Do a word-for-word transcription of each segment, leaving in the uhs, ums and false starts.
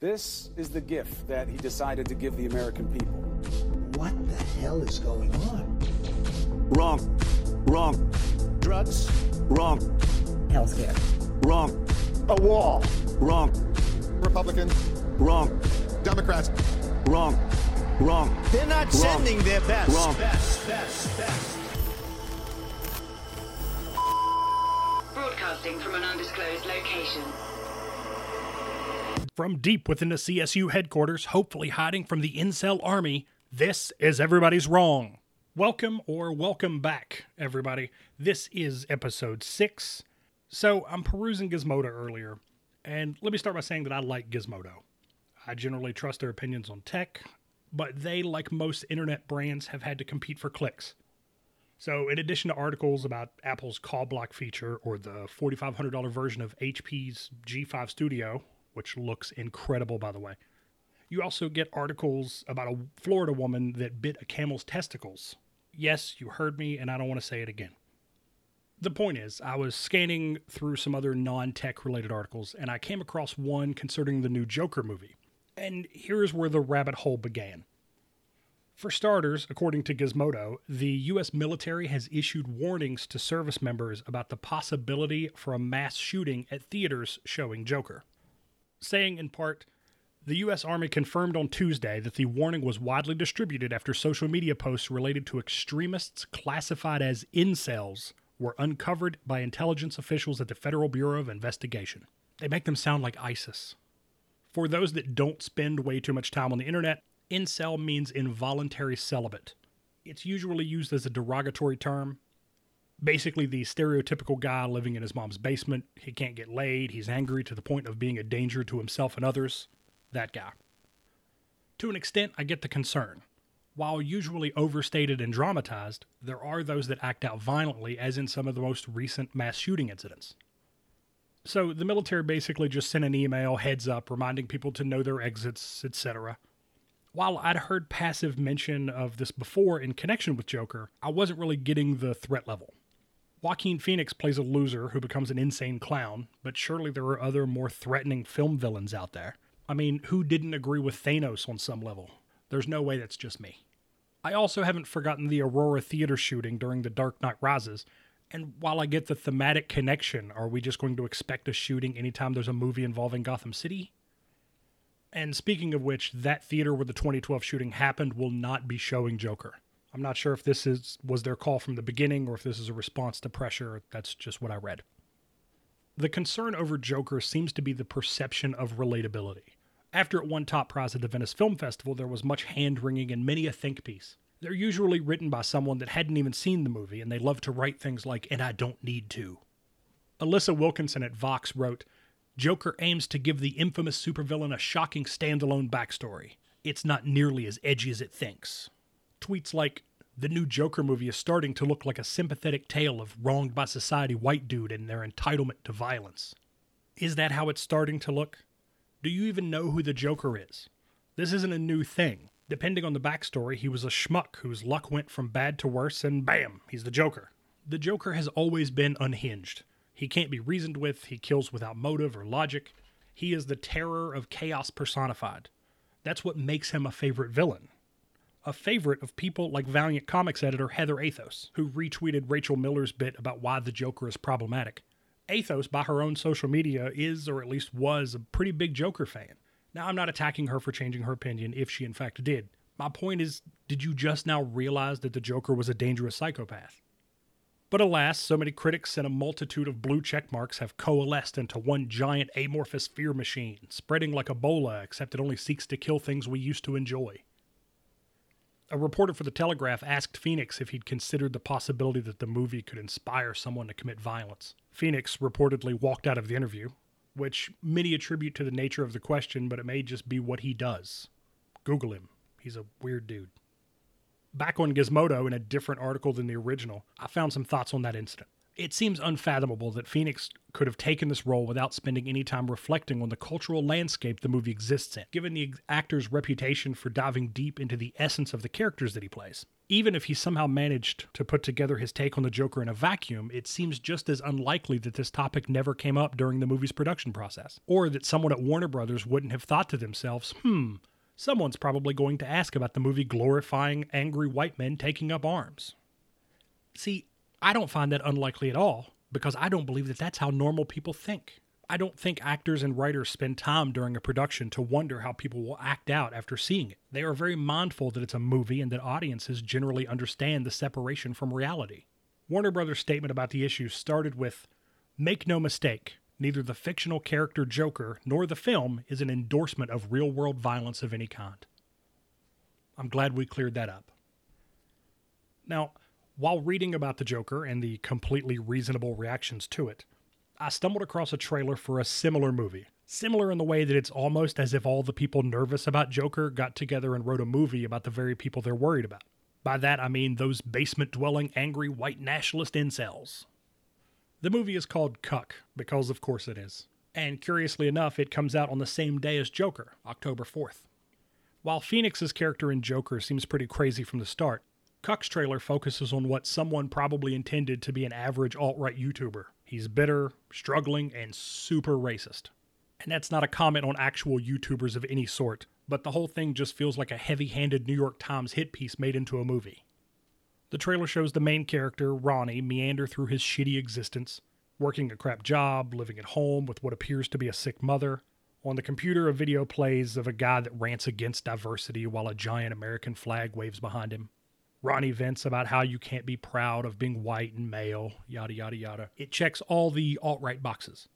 This is the gift that he decided to give the American people. What the hell is going on? Wrong. Wrong. Drugs. Wrong. Healthcare. Wrong. A wall. Wrong. Republicans. Wrong. Democrats. Wrong. Wrong. They're not Wrong. Sending their best. Wrong. Best, best, best. Broadcasting from an undisclosed location. From deep within the C S U headquarters, hopefully hiding from the incel army, this is Everybody's Wrong. Welcome or welcome back, everybody. This is episode six. So I'm perusing Gizmodo earlier, and let me start by saying that I like Gizmodo. I generally trust their opinions on tech, but they, like most internet brands, have had to compete for clicks. So in addition to articles about Apple's call block feature or the forty-five hundred dollars version of H P's G five Studio, which looks incredible, by the way, you also get articles about a Florida woman that bit a camel's testicles. Yes, you heard me, and I don't want to say it again. The point is, I was scanning through some other non-tech related articles, and I came across one concerning the new Joker movie. And here's where the rabbit hole began. For starters, according to Gizmodo, the U S military has issued warnings to service members about the possibility for a mass shooting at theaters showing Joker. Saying in part, the U S Army confirmed on Tuesday that the warning was widely distributed after social media posts related to extremists classified as incels were uncovered by intelligence officials at the Federal Bureau of Investigation. They make them sound like ISIS. For those that don't spend way too much time on the internet, incel means involuntary celibate. It's usually used as a derogatory term. Basically, the stereotypical guy living in his mom's basement, he can't get laid, he's angry to the point of being a danger to himself and others, that guy. To an extent, I get the concern. While usually overstated and dramatized, there are those that act out violently, as in some of the most recent mass shooting incidents. So the military basically just sent an email, heads up, reminding people to know their exits, et cetera. While I'd heard passive mention of this before in connection with Joker, I wasn't really getting the threat level. Joaquin Phoenix plays a loser who becomes an insane clown, but surely there are other more threatening film villains out there. I mean, who didn't agree with Thanos on some level? There's no way that's just me. I also haven't forgotten the Aurora theater shooting during The Dark Knight Rises, and while I get the thematic connection, are we just going to expect a shooting anytime there's a movie involving Gotham City? And speaking of which, that theater where the twenty twelve shooting happened will not be showing Joker. I'm not sure if this is was their call from the beginning or if this is a response to pressure. That's just what I read. The concern over Joker seems to be the perception of relatability. After it won top prize at the Venice Film Festival, there was much hand-wringing and many a think piece. They're usually written by someone that hadn't even seen the movie, and they love to write things like, "and I don't need to." Alyssa Wilkinson at Vox wrote, "Joker aims to give the infamous supervillain a shocking standalone backstory. It's not nearly as edgy as it thinks." Tweets like, "the new Joker movie is starting to look like a sympathetic tale of wronged by society white dude and their entitlement to violence." Is that how it's starting to look? Do you even know who the Joker is? This isn't a new thing. Depending on the backstory, he was a schmuck whose luck went from bad to worse and bam, he's the Joker. The Joker has always been unhinged. He can't be reasoned with, he kills without motive or logic. He is the terror of chaos personified. That's what makes him a favorite villain. A favorite of people like Valiant Comics editor Heather Athos, who retweeted Rachel Miller's bit about why the Joker is problematic. Athos, by her own social media, is, or at least was, a pretty big Joker fan. Now, I'm not attacking her for changing her opinion, if she in fact did. My point is, did you just now realize that the Joker was a dangerous psychopath? But alas, so many critics and a multitude of blue check marks have coalesced into one giant amorphous fear machine, spreading like Ebola, except it only seeks to kill things we used to enjoy. A reporter for The Telegraph asked Phoenix if he'd considered the possibility that the movie could inspire someone to commit violence. Phoenix reportedly walked out of the interview, which many attribute to the nature of the question, but it may just be what he does. Google him. He's a weird dude. Back on Gizmodo, in a different article than the original, I found some thoughts on that incident. it seems unfathomable that Phoenix could have taken this role without spending any time reflecting on the cultural landscape the movie exists in, given the actor's reputation for diving deep into the essence of the characters that he plays. Even if he somehow managed to put together his take on the Joker in a vacuum, it seems just as unlikely that this topic never came up during the movie's production process, or that someone at Warner Brothers wouldn't have thought to themselves, hmm, someone's probably going to ask about the movie glorifying angry white men taking up arms. See, I don't find that unlikely at all, because I don't believe that that's how normal people think. I don't think actors and writers spend time during a production to wonder how people will act out after seeing it. They are very mindful that it's a movie and that audiences generally understand the separation from reality. Warner Brothers' statement about the issue started with, "Make no mistake, neither the fictional character Joker nor the film is an endorsement of real-world violence of any kind." I'm glad we cleared that up. Now, while reading about the Joker and the completely reasonable reactions to it, I stumbled across a trailer for a similar movie. Similar in the way that it's almost as if all the people nervous about Joker got together and wrote a movie about the very people they're worried about. By that I mean those basement-dwelling, angry, white nationalist incels. The movie is called Cuck, because of course it is. And curiously enough, it comes out on the same day as Joker, October fourth. While Phoenix's character in Joker seems pretty crazy from the start, Cuck's trailer focuses on what someone probably intended to be an average alt-right YouTuber. He's bitter, struggling, and super racist. And that's not a comment on actual YouTubers of any sort, but the whole thing just feels like a heavy-handed New York Times hit piece made into a movie. The trailer shows the main character, Ronnie, meander through his shitty existence, working a crap job, living at home with what appears to be a sick mother. On the computer, a video plays of a guy that rants against diversity while a giant American flag waves behind him. Ronnie vents about how you can't be proud of being white and male, yada, yada, yada. It checks all the alt-right boxes.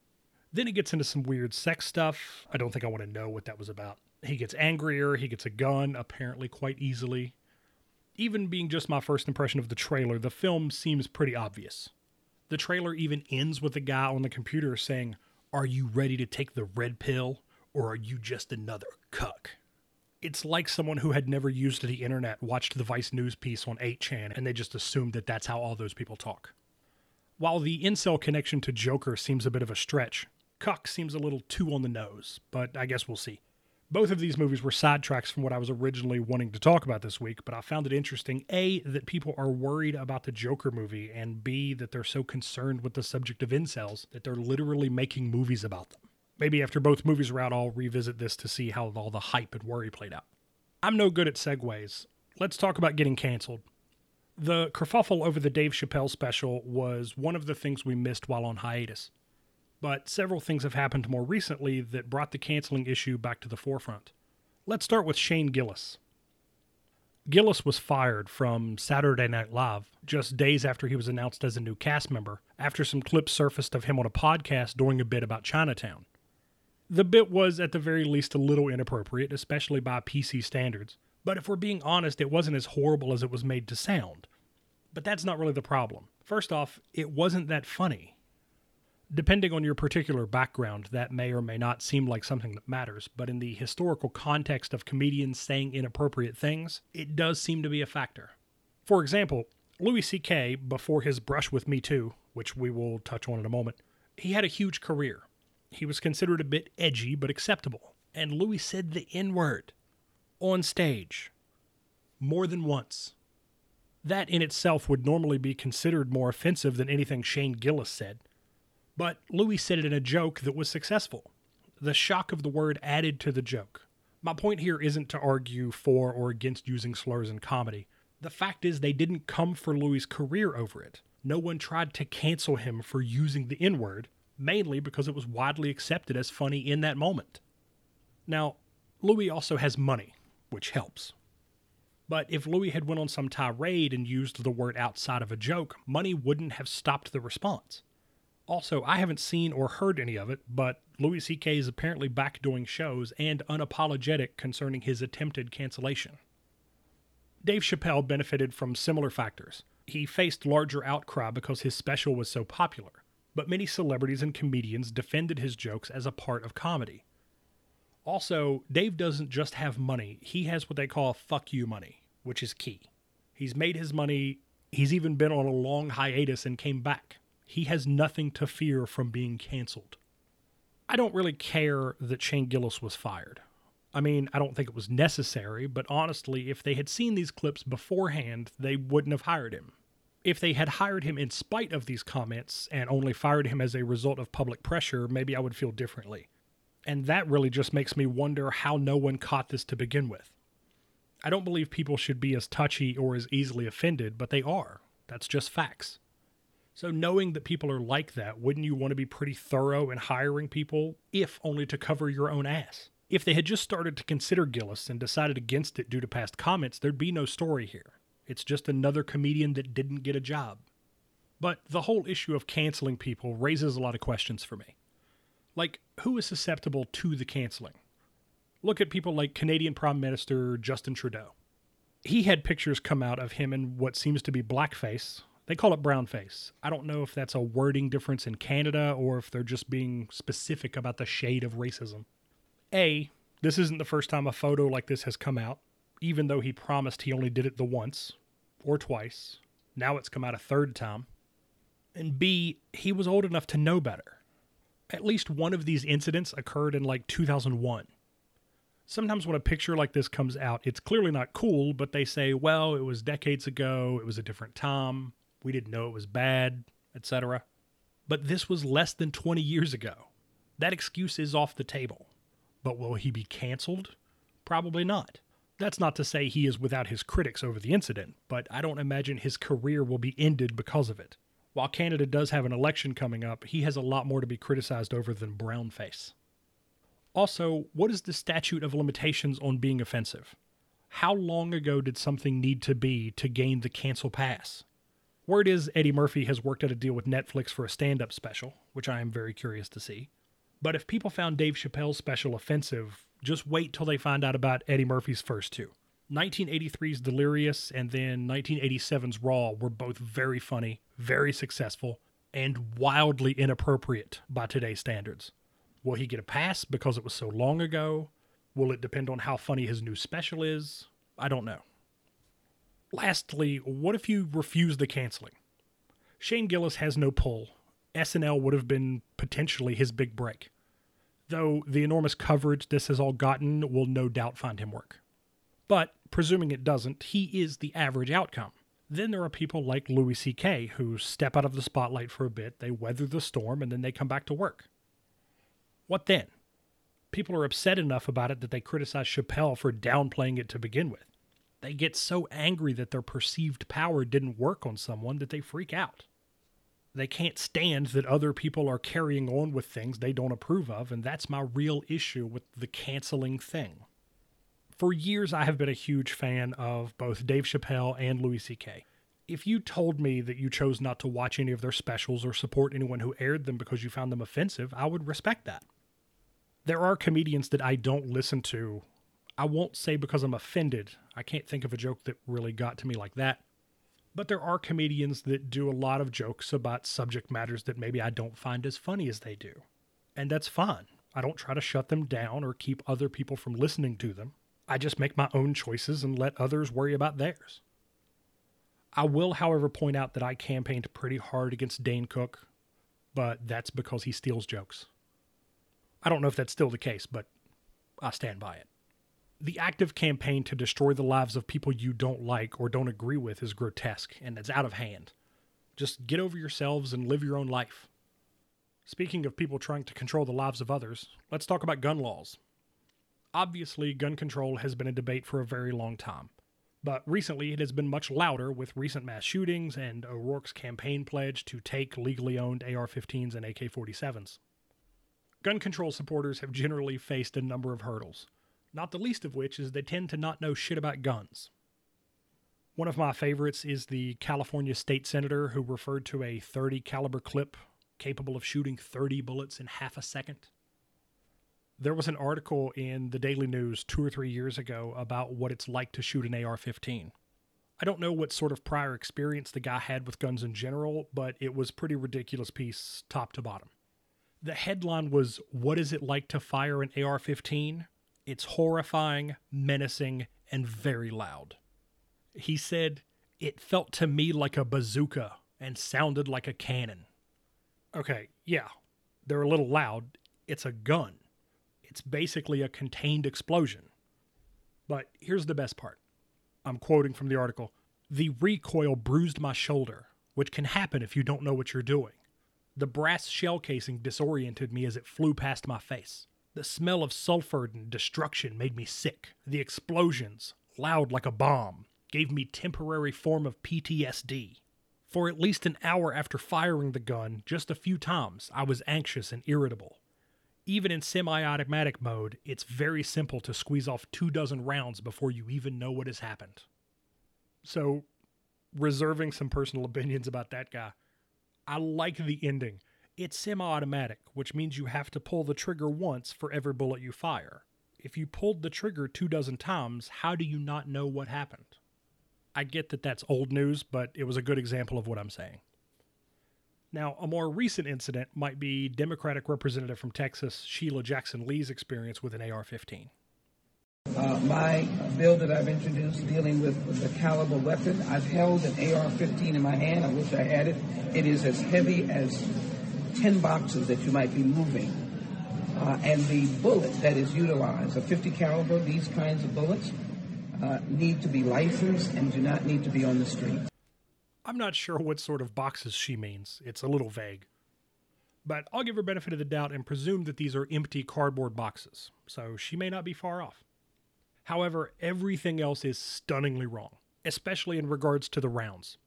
Then it gets into some weird sex stuff. I don't think I want to know what that was about. He gets angrier, he gets a gun, apparently quite easily. Even being just my first impression of the trailer, the film seems pretty obvious. The trailer even ends with the guy on the computer saying, "Are you ready to take the red pill, or are you just another cuck?" It's like someone who had never used the internet watched the Vice News piece on eight chan, and they just assumed that that's how all those people talk. While the incel connection to Joker seems a bit of a stretch, Cuck seems a little too on the nose, but I guess we'll see. Both of these movies were sidetracks from what I was originally wanting to talk about this week, but I found it interesting, A, that people are worried about the Joker movie, and B, that they're so concerned with the subject of incels that they're literally making movies about them. Maybe after both movies are out, I'll revisit this to see how all the hype and worry played out. I'm no good at segues. Let's talk about getting canceled. The kerfuffle over the Dave Chappelle special was one of the things we missed while on hiatus. But several things have happened more recently that brought the canceling issue back to the forefront. Let's start with Shane Gillis. Gillis was fired from Saturday Night Live just days after he was announced as a new cast member, after some clips surfaced of him on a podcast doing a bit about Chinatown. The bit was, at the very least, a little inappropriate, especially by P C standards. But if we're being honest, it wasn't as horrible as it was made to sound. But that's not really the problem. First off, it wasn't that funny. Depending on your particular background, that may or may not seem like something that matters, but in the historical context of comedians saying inappropriate things, it does seem to be a factor. For example, Louis C K, before his brush with Me Too, which we will touch on in a moment, he had a huge career. He was considered a bit edgy, but acceptable. And Louis said the N-word. On stage. More than once. That in itself would normally be considered more offensive than anything Shane Gillis said. But Louis said it in a joke that was successful. The shock of the word added to the joke. My point here isn't to argue for or against using slurs in comedy. The fact is they didn't come for Louis' career over it. No one tried to cancel him for using the N-word. Mainly because it was widely accepted as funny in that moment. Now, Louis also has money, which helps. But if Louis had went on some tirade and used the word outside of a joke, money wouldn't have stopped the response. Also, I haven't seen or heard any of it, but Louis C K is apparently back doing shows and unapologetic concerning his attempted cancellation. Dave Chappelle benefited from similar factors. He faced larger outcry because his special was so popular. But many celebrities and comedians defended his jokes as a part of comedy. Also, Dave doesn't just have money, he has what they call fuck you money, which is key. He's made his money, he's even been on a long hiatus and came back. He has nothing to fear from being canceled. I don't really care that Shane Gillis was fired. I mean, I don't think it was necessary, but honestly, if they had seen these clips beforehand, they wouldn't have hired him. If they had hired him in spite of these comments and only fired him as a result of public pressure, maybe I would feel differently. And that really just makes me wonder how no one caught this to begin with. I don't believe people should be as touchy or as easily offended, but they are. That's just facts. So knowing that people are like that, wouldn't you want to be pretty thorough in hiring people, if only to cover your own ass? If they had just started to consider Gillis and decided against it due to past comments, there'd be no story here. It's just another comedian that didn't get a job. But the whole issue of canceling people raises a lot of questions for me. Like, who is susceptible to the canceling? Look at people like Canadian Prime Minister Justin Trudeau. He had pictures come out of him in what seems to be blackface. They call it brownface. I don't know if that's a wording difference in Canada or if they're just being specific about the shade of racism. A, this isn't the first time a photo like this has come out, even though he promised he only did it the once or twice. Now it's come out a third time. And B, he was old enough to know better. At least one of these incidents occurred in like two thousand one. Sometimes when a picture like this comes out, it's clearly not cool, but they say, well, it was decades ago, it was a different time, we didn't know it was bad, et cetera. But this was less than twenty years ago. That excuse is off the table. But will he be canceled? Probably not. That's not to say he is without his critics over the incident, but I don't imagine his career will be ended because of it. While Canada does have an election coming up, he has a lot more to be criticized over than brownface. Also, what is the statute of limitations on being offensive? How long ago did something need to be to gain the cancel pass? Word is Eddie Murphy has worked out a deal with Netflix for a stand-up special, which I am very curious to see. But if people found Dave Chappelle's special offensive, just wait till they find out about Eddie Murphy's first two. nineteen eighty-three's Delirious and then nineteen eighty-seven's Raw were both very funny, very successful, and wildly inappropriate by today's standards. Will he get a pass because it was so long ago? Will it depend on how funny his new special is? I don't know. Lastly, what if you refuse the canceling? Shane Gillis has no pull. S N L would have been potentially his big break. Though the enormous coverage this has all gotten will no doubt find him work. But, presuming it doesn't, he is the average outcome. Then there are people like Louis C K who step out of the spotlight for a bit, they weather the storm, and then they come back to work. What then? People are upset enough about it that they criticize Chappelle for downplaying it to begin with. They get so angry that their perceived power didn't work on someone that they freak out. They can't stand that other people are carrying on with things they don't approve of, and that's my real issue with the canceling thing. For years, I have been a huge fan of both Dave Chappelle and Louis C K If you told me that you chose not to watch any of their specials or support anyone who aired them because you found them offensive, I would respect that. There are comedians that I don't listen to. I won't say because I'm offended. I can't think of a joke that really got to me like that. But there are comedians that do a lot of jokes about subject matters that maybe I don't find as funny as they do. And that's fine. I don't try to shut them down or keep other people from listening to them. I just make my own choices and let others worry about theirs. I will, however, point out that I campaigned pretty hard against Dane Cook, but that's because he steals jokes. I don't know if that's still the case, but I stand by it. The active campaign to destroy the lives of people you don't like or don't agree with is grotesque, and it's out of hand. Just get over yourselves and live your own life. Speaking of people trying to control the lives of others, let's talk about gun laws. Obviously, gun control has been a debate for a very long time, but recently it has been much louder with recent mass shootings and O'Rourke's campaign pledge to take legally owned A R fifteens and A K forty-sevens. Gun control supporters have generally faced a number of hurdles, not the least of which is they tend to not know shit about guns. One of my favorites is the California state senator who referred to a thirty caliber clip capable of shooting thirty bullets in half a second. There was an article in the Daily News two or three years ago about what it's like to shoot an A R fifteen. I don't know what sort of prior experience the guy had with guns in general, but it was a pretty ridiculous piece top to bottom. The headline was, "What is it like to fire an A R fifteen? It's horrifying, menacing, and very loud." He said, "It felt to me like a bazooka and sounded like a cannon. Okay, yeah, they're a little loud. It's a gun. It's basically a contained explosion. But here's the best part. I'm quoting from the article. The recoil bruised my shoulder, which can happen if you don't know what you're doing. The brass shell casing disoriented me as it flew past my face. The smell of sulfur and destruction made me sick. The explosions, loud like a bomb, gave me temporary form of P T S D. For at least an hour after firing the gun, just a few times, I was anxious and irritable. Even in semi-automatic mode, it's very simple to squeeze off two dozen rounds before you even know what has happened. So, reserving some personal opinions about that guy, I like the ending. It's semi-automatic, which means you have to pull the trigger once for every bullet you fire. If you pulled the trigger two dozen times, how do you not know what happened? I get that that's old news, but it was a good example of what I'm saying. Now, a more recent incident might be Democratic Representative from Texas, Sheila Jackson Lee's experience with an A R fifteen. Uh, my bill that I've introduced dealing with, with the caliber weapon, I've held an A R fifteen in my hand. I wish I had it. It is as heavy as ten boxes that you might be moving. Uh, and the bullet that is utilized, a fifty caliber, these kinds of bullets, uh, need to be licensed and do not need to be on the street. I'm not sure what sort of boxes she means. It's a little vague. But I'll give her benefit of the doubt and presume that these are empty cardboard boxes, so she may not be far off. However, everything else is stunningly wrong, especially in regards to the rounds.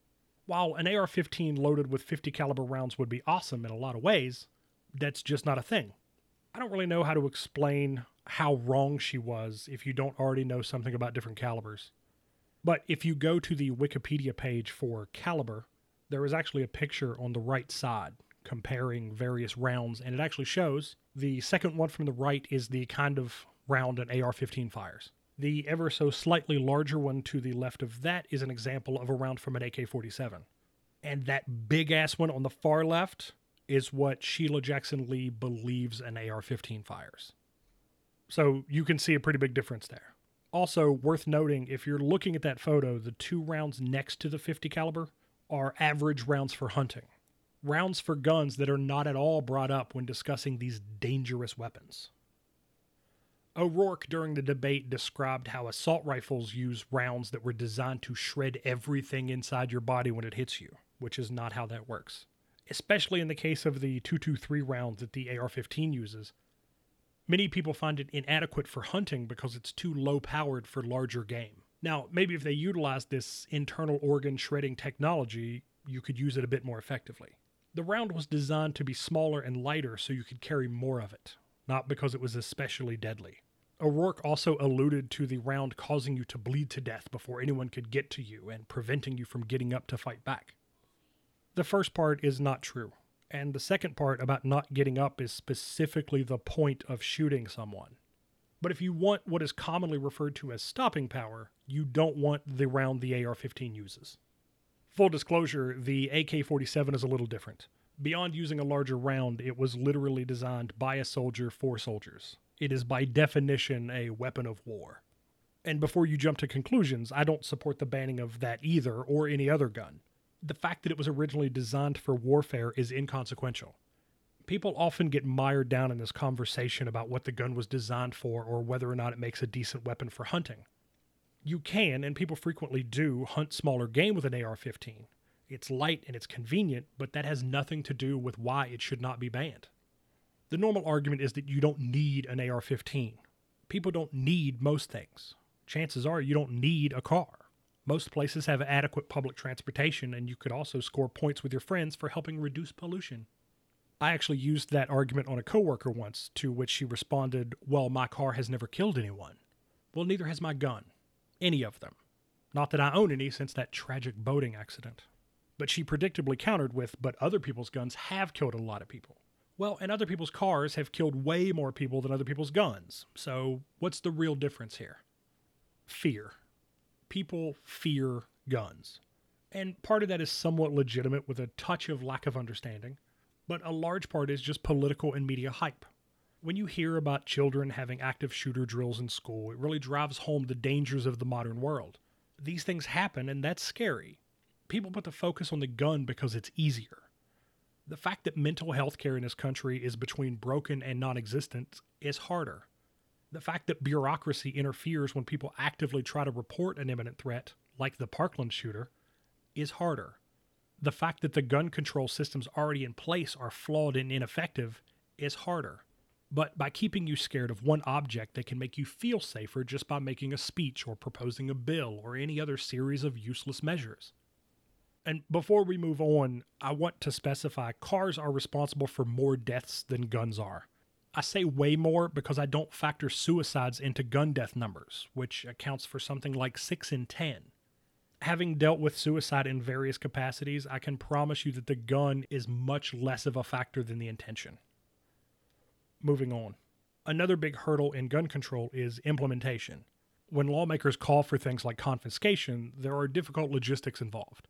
While an A R fifteen loaded with fifty caliber rounds would be awesome in a lot of ways, that's just not a thing. I don't really know how to explain how wrong she was if you don't already know something about different calibers. But if you go to the Wikipedia page for caliber, there is actually a picture on the right side comparing various rounds, and it actually shows the second one from the right is the kind of round an A R fifteen fires. The ever so slightly larger one to the left of that is an example of a round from an A K forty-seven. And that big-ass one on the far left is what Sheila Jackson Lee believes an A R fifteen fires. So you can see a pretty big difference there. Also, worth noting, if you're looking at that photo, the two rounds next to the fifty caliber are average rounds for hunting. Rounds for guns that are not at all brought up when discussing these dangerous weapons. O'Rourke, during the debate, described how assault rifles use rounds that were designed to shred everything inside your body when it hits you, which is not how that works. Especially in the case of the two twenty-three rounds that the A R fifteen uses, many people find it inadequate for hunting because it's too low-powered for larger game. Now, maybe if they utilized this internal organ shredding technology, you could use it a bit more effectively. The round was designed to be smaller and lighter so you could carry more of it, not because it was especially deadly. O'Rourke also alluded to the round causing you to bleed to death before anyone could get to you and preventing you from getting up to fight back. The first part is not true. And the second part about not getting up is specifically the point of shooting someone. But if you want what is commonly referred to as stopping power, you don't want the round the A R fifteen uses. Full disclosure, the A K forty-seven is a little different. Beyond using a larger round, it was literally designed by a soldier for soldiers. It is by definition a weapon of war. And before you jump to conclusions, I don't support the banning of that either or any other gun. The fact that it was originally designed for warfare is inconsequential. People often get mired down in this conversation about what the gun was designed for or whether or not it makes a decent weapon for hunting. You can, and people frequently do, hunt smaller game with an A R fifteen. It's light and it's convenient, but that has nothing to do with why it should not be banned. The normal argument is that you don't need an A R fifteen. People don't need most things. Chances are you don't need a car. Most places have adequate public transportation, and you could also score points with your friends for helping reduce pollution. I actually used that argument on a coworker once, to which she responded, well, my car has never killed anyone. Well, neither has my gun. Any of them. Not that I own any since that tragic boating accident. But she predictably countered with, but other people's guns have killed a lot of people. Well, and other people's cars have killed way more people than other people's guns. So what's the real difference here? Fear. People fear guns. And part of that is somewhat legitimate with a touch of lack of understanding, but a large part is just political and media hype. When you hear about children having active shooter drills in school, it really drives home the dangers of the modern world. These things happen, and that's scary. People put the focus on the gun because it's easier. The fact that mental health care in this country is between broken and non-existent is harder. The fact that bureaucracy interferes when people actively try to report an imminent threat, like the Parkland shooter, is harder. The fact that the gun control systems already in place are flawed and ineffective is harder. But by keeping you scared of one object, they can make you feel safer just by making a speech or proposing a bill or any other series of useless measures. And before we move on, I want to specify cars are responsible for more deaths than guns are. I say way more because I don't factor suicides into gun death numbers, which accounts for something like six in ten. Having dealt with suicide in various capacities, I can promise you that the gun is much less of a factor than the intention. Moving on. Another big hurdle in gun control is implementation. When lawmakers call for things like confiscation, there are difficult logistics involved.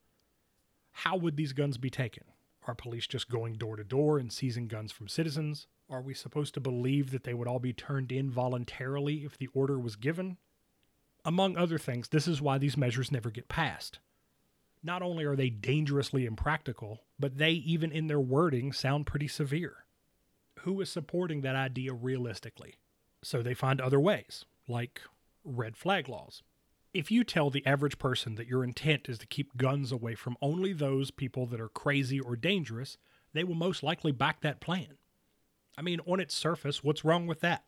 How would these guns be taken? Are police just going door to door and seizing guns from citizens? Are we supposed to believe that they would all be turned in voluntarily if the order was given? Among other things, this is why these measures never get passed. Not only are they dangerously impractical, but they, even in their wording, sound pretty severe. Who is supporting that idea realistically? So they find other ways, like red flag laws. If you tell the average person that your intent is to keep guns away from only those people that are crazy or dangerous, they will most likely back that plan. I mean, on its surface, what's wrong with that?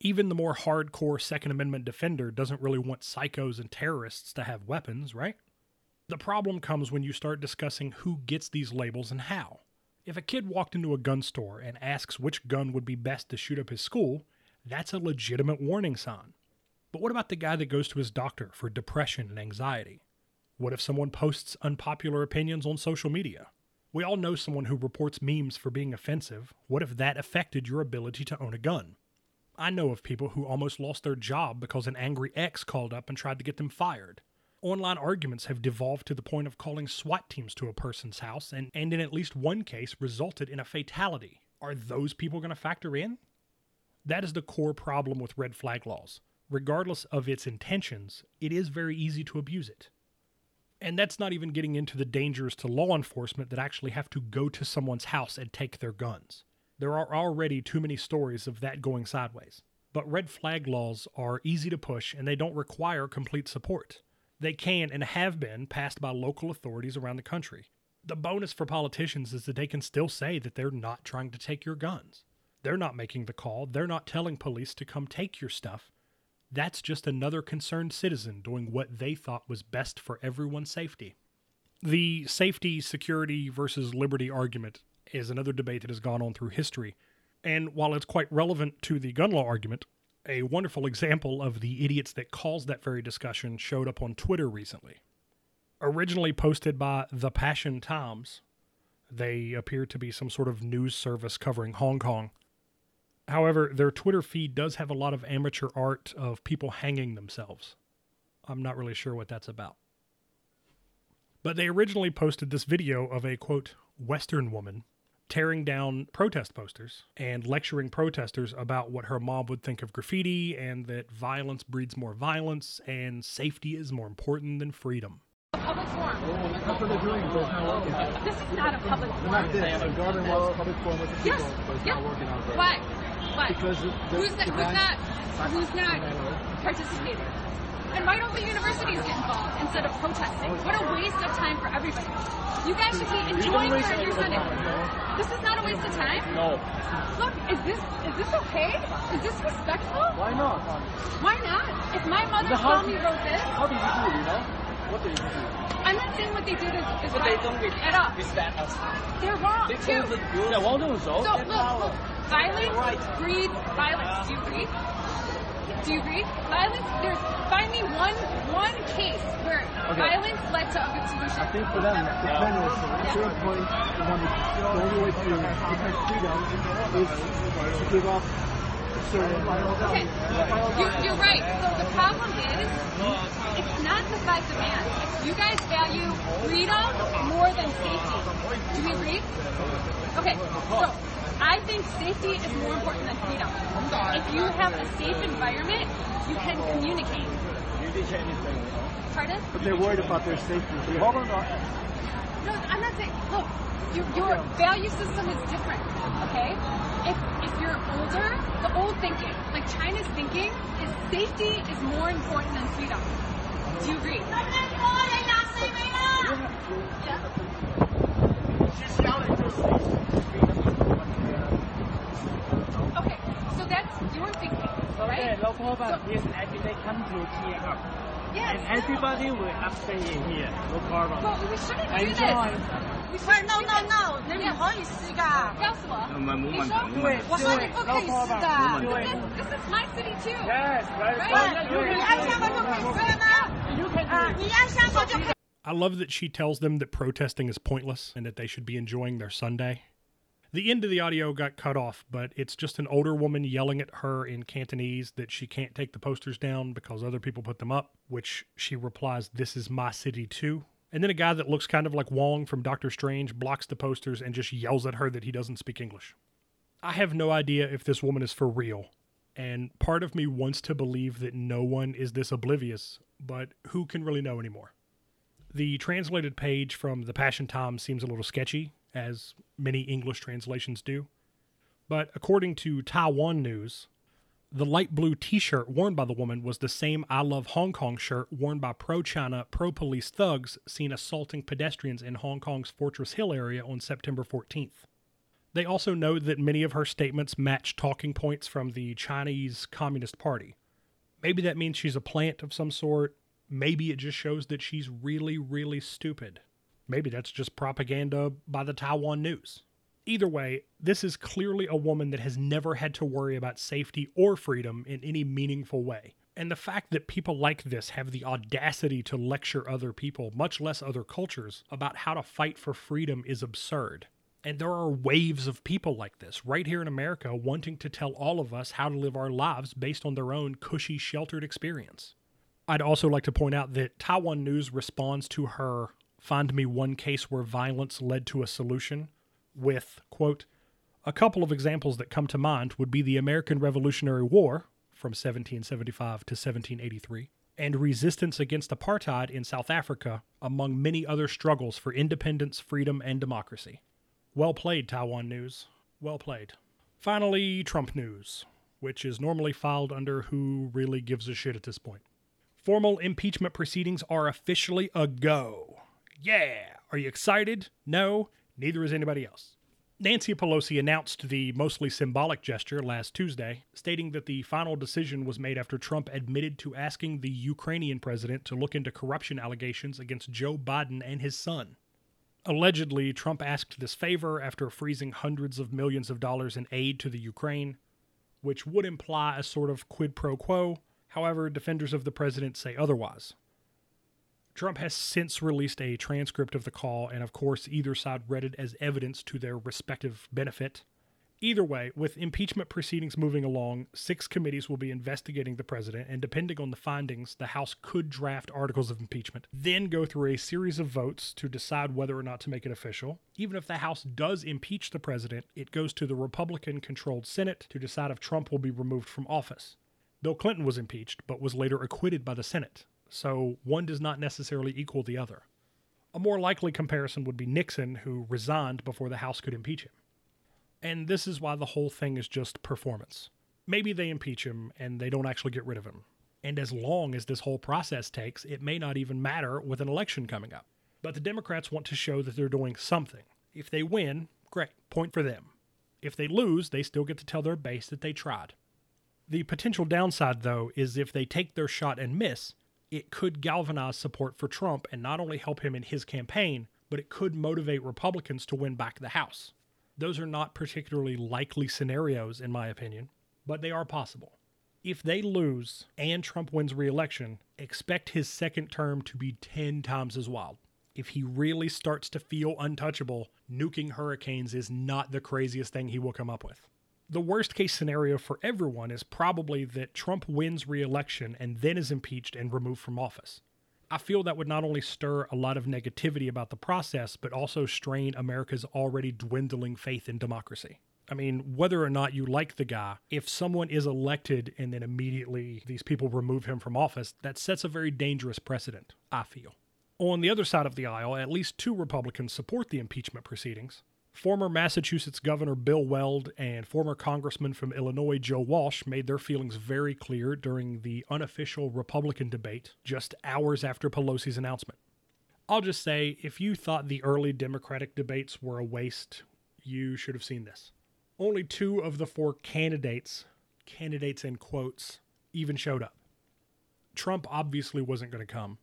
Even the more hardcore Second Amendment defender doesn't really want psychos and terrorists to have weapons, right? The problem comes when you start discussing who gets these labels and how. If a kid walked into a gun store and asks which gun would be best to shoot up his school, that's a legitimate warning sign. But what about the guy that goes to his doctor for depression and anxiety? What if someone posts unpopular opinions on social media? We all know someone who reports memes for being offensive. What if that affected your ability to own a gun? I know of people who almost lost their job because an angry ex called up and tried to get them fired. Online arguments have devolved to the point of calling SWAT teams to a person's house and, and in at least one case resulted in a fatality. Are those people going to factor in? That is the core problem with red flag laws. Regardless of its intentions, it is very easy to abuse it. And that's not even getting into the dangers to law enforcement that actually have to go to someone's house and take their guns. There are already too many stories of that going sideways. But red flag laws are easy to push and they don't require complete support. They can and have been passed by local authorities around the country. The bonus for politicians is that they can still say that they're not trying to take your guns. They're not making the call. They're not telling police to come take your stuff. That's just another concerned citizen doing what they thought was best for everyone's safety. The safety, security versus liberty argument is another debate that has gone on through history. And while it's quite relevant to the gun law argument, a wonderful example of the idiots that caused that very discussion showed up on Twitter recently. Originally posted by The Passion Times, they appear to be some sort of news service covering Hong Kong. However, their Twitter feed does have a lot of amateur art of people hanging themselves. I'm not really sure what that's about. But they originally posted this video of a, quote, Western woman tearing down protest posters and lecturing protesters about what her mom would think of graffiti and that violence breeds more violence and safety is more important than freedom. Public forum. This is not a public forum. Yes, yep. Why? Why? Because who's, the, who's not who's not participating? And why don't the universities get involved instead of protesting? What a waste of time for everybody. You guys should be enjoying your, your Sunday. This is not a waste of time. No. Look, is this is this okay? Is this respectful? Why not? Why not? If my mother told me wrote this, how do you do it, you know? What do you do? I'm not saying what they did is, is but right. They don't respect us. Respect us. They're wrong, they too. They're wrong, too. So, look, look. Violence right. breeds violence. Do you agree? Do you agree? Violence, there's, find me one one case where okay. violence led to a good solution. I think for them, the premise, yeah. your point, the only way to protect freedom is to give up. Okay, you're, you're right. So the problem is, it's not the five demands. You guys value freedom more than safety. Do we agree? Okay, so I think safety is more important than freedom. If you have a safe environment, you can communicate. Pardon? But they're worried about their safety. Hold on. No, I'm not saying, look, your, your value system is different, okay? If if you're older, the old thinking, like China's thinking, is safety is more important than freedom. Do you agree? Yeah. Okay, so that's your thinking, right? Okay, local is an everyday country here. Yes, and everybody no. will upstay in here. No problem. But we shouldn't do this. We shouldn't Wait, no, do no, this. no, no. 你们可以试的。 告诉我。我说你不可以试的。 This is my city too. Yes, right. Right? You can do it. You I love that she tells them that protesting is pointless and that they should be enjoying their Sunday. The end of the audio got cut off, but it's just an older woman yelling at her in Cantonese that she can't take the posters down because other people put them up, which she replies, "This is my city too." And then a guy that looks kind of like Wong from Doctor Strange blocks the posters and just yells at her that he doesn't speak English. I have no idea if this woman is for real, and part of me wants to believe that no one is this oblivious, but who can really know anymore? The translated page from The Passion Times seems a little sketchy, as many English translations do. But according to Taiwan News, the light blue t-shirt worn by the woman was the same I Love Hong Kong shirt worn by pro-China, pro-police thugs seen assaulting pedestrians in Hong Kong's Fortress Hill area on September fourteenth. They also note that many of her statements match talking points from the Chinese Communist Party. Maybe that means she's a plant of some sort. Maybe it just shows that she's really, really stupid. Maybe that's just propaganda by the Taiwan News. Either way, this is clearly a woman that has never had to worry about safety or freedom in any meaningful way. And the fact that people like this have the audacity to lecture other people, much less other cultures, about how to fight for freedom is absurd. And there are waves of people like this right here in America wanting to tell all of us how to live our lives based on their own cushy, sheltered experience. I'd also like to point out that Taiwan News responds to her "Find me one case where violence led to a solution" with, quote, "A couple of examples that come to mind would be the American Revolutionary War from seventeen seventy-five to seventeen eighty-three and resistance against apartheid in South Africa, among many other struggles for independence, freedom, and democracy." Well played, Taiwan News. Well played. Finally, Trump News, which is normally filed under who really gives a shit at this point. Formal impeachment proceedings are officially a go. Yeah! Are you excited? No? Neither is anybody else. Nancy Pelosi announced the mostly symbolic gesture last Tuesday, stating that the final decision was made after Trump admitted to asking the Ukrainian president to look into corruption allegations against Joe Biden and his son. Allegedly, Trump asked this favor after freezing hundreds of millions of dollars in aid to the Ukraine, which would imply a sort of quid pro quo. However, defenders of the president say otherwise. Trump has since released a transcript of the call, and of course either side read it as evidence to their respective benefit. Either way, with impeachment proceedings moving along, six committees will be investigating the president, and depending on the findings, the House could draft articles of impeachment, then go through a series of votes to decide whether or not to make it official. Even if the House does impeach the president, it goes to the Republican-controlled Senate to decide if Trump will be removed from office. Bill Clinton was impeached, but was later acquitted by the Senate. So one does not necessarily equal the other. A more likely comparison would be Nixon, who resigned before the House could impeach him. And this is why the whole thing is just performance. Maybe they impeach him and they don't actually get rid of him. And as long as this whole process takes, it may not even matter with an election coming up. But the Democrats want to show that they're doing something. If they win, great, point for them. If they lose, they still get to tell their base that they tried. The potential downside, though, is if they take their shot and miss, it could galvanize support for Trump and not only help him in his campaign, but it could motivate Republicans to win back the House. Those are not particularly likely scenarios, in my opinion, but they are possible. If they lose and Trump wins re-election, expect his second term to be ten times as wild. If he really starts to feel untouchable, nuking hurricanes is not the craziest thing he will come up with. The worst-case scenario for everyone is probably that Trump wins re-election and then is impeached and removed from office. I feel that would not only stir a lot of negativity about the process, but also strain America's already dwindling faith in democracy. I mean, whether or not you like the guy, if someone is elected and then immediately these people remove him from office, that sets a very dangerous precedent, I feel. On the other side of the aisle, at least two Republicans support the impeachment proceedings. Former Massachusetts Governor Bill Weld and former Congressman from Illinois Joe Walsh made their feelings very clear during the unofficial Republican debate just hours after Pelosi's announcement. I'll just say, if you thought the early Democratic debates were a waste, you should have seen this. Only two of the four candidates, candidates in quotes, even showed up. Trump obviously wasn't going to come.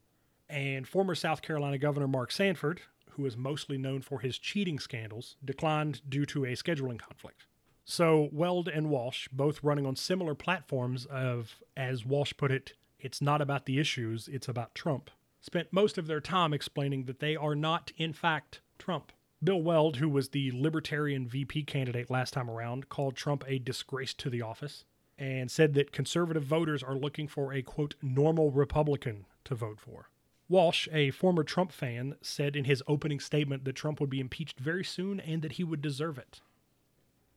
And former South Carolina Governor Mark Sanford, who is mostly known for his cheating scandals, declined due to a scheduling conflict. So Weld and Walsh, both running on similar platforms of, as Walsh put it, it's not about the issues, it's about Trump, spent most of their time explaining that they are not, in fact, Trump. Bill Weld, who was the Libertarian V P candidate last time around, called Trump a disgrace to the office and said that conservative voters are looking for a, quote, normal Republican to vote for. Walsh, a former Trump fan, said in his opening statement that Trump would be impeached very soon and that he would deserve it.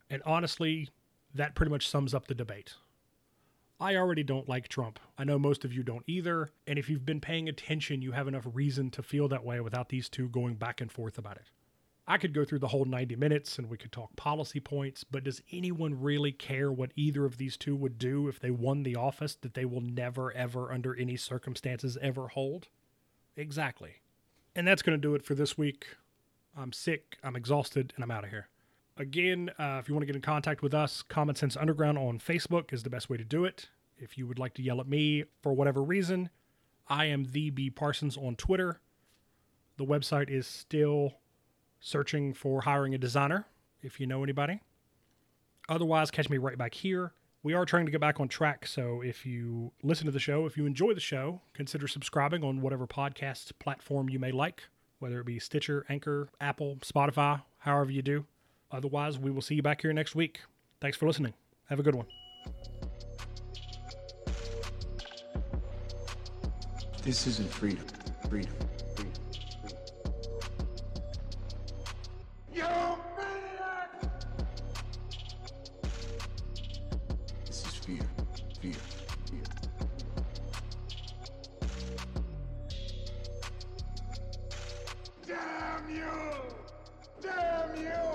And honestly, that pretty much sums up the debate. I already don't like Trump. I know most of you don't either, and if you've been paying attention, you have enough reason to feel that way without these two going back and forth about it. I could go through the whole ninety minutes and we could talk policy points, but does anyone really care what either of these two would do if they won the office that they will never, ever, under any circumstances, ever hold? Exactly. And that's going to do it for this week. I'm sick, I'm exhausted, and I'm out of here. Again, uh, if you want to get in contact with us, Common Sense Underground on Facebook is the best way to do it. If you would like to yell at me for whatever reason, I am the B Parsons on Twitter. The website is still searching for hiring a designer, if you know anybody. Otherwise, catch me right back here. We are trying to get back on track, so if you listen to the show, if you enjoy the show, consider subscribing on whatever podcast platform you may like, whether it be Stitcher, Anchor, Apple, Spotify, however you do. Otherwise, we will see you back here next week. Thanks for listening. Have a good one. This isn't freedom. Freedom. Freedom. You maniac! This is fear. Fear. Fear. Damn you! Damn you!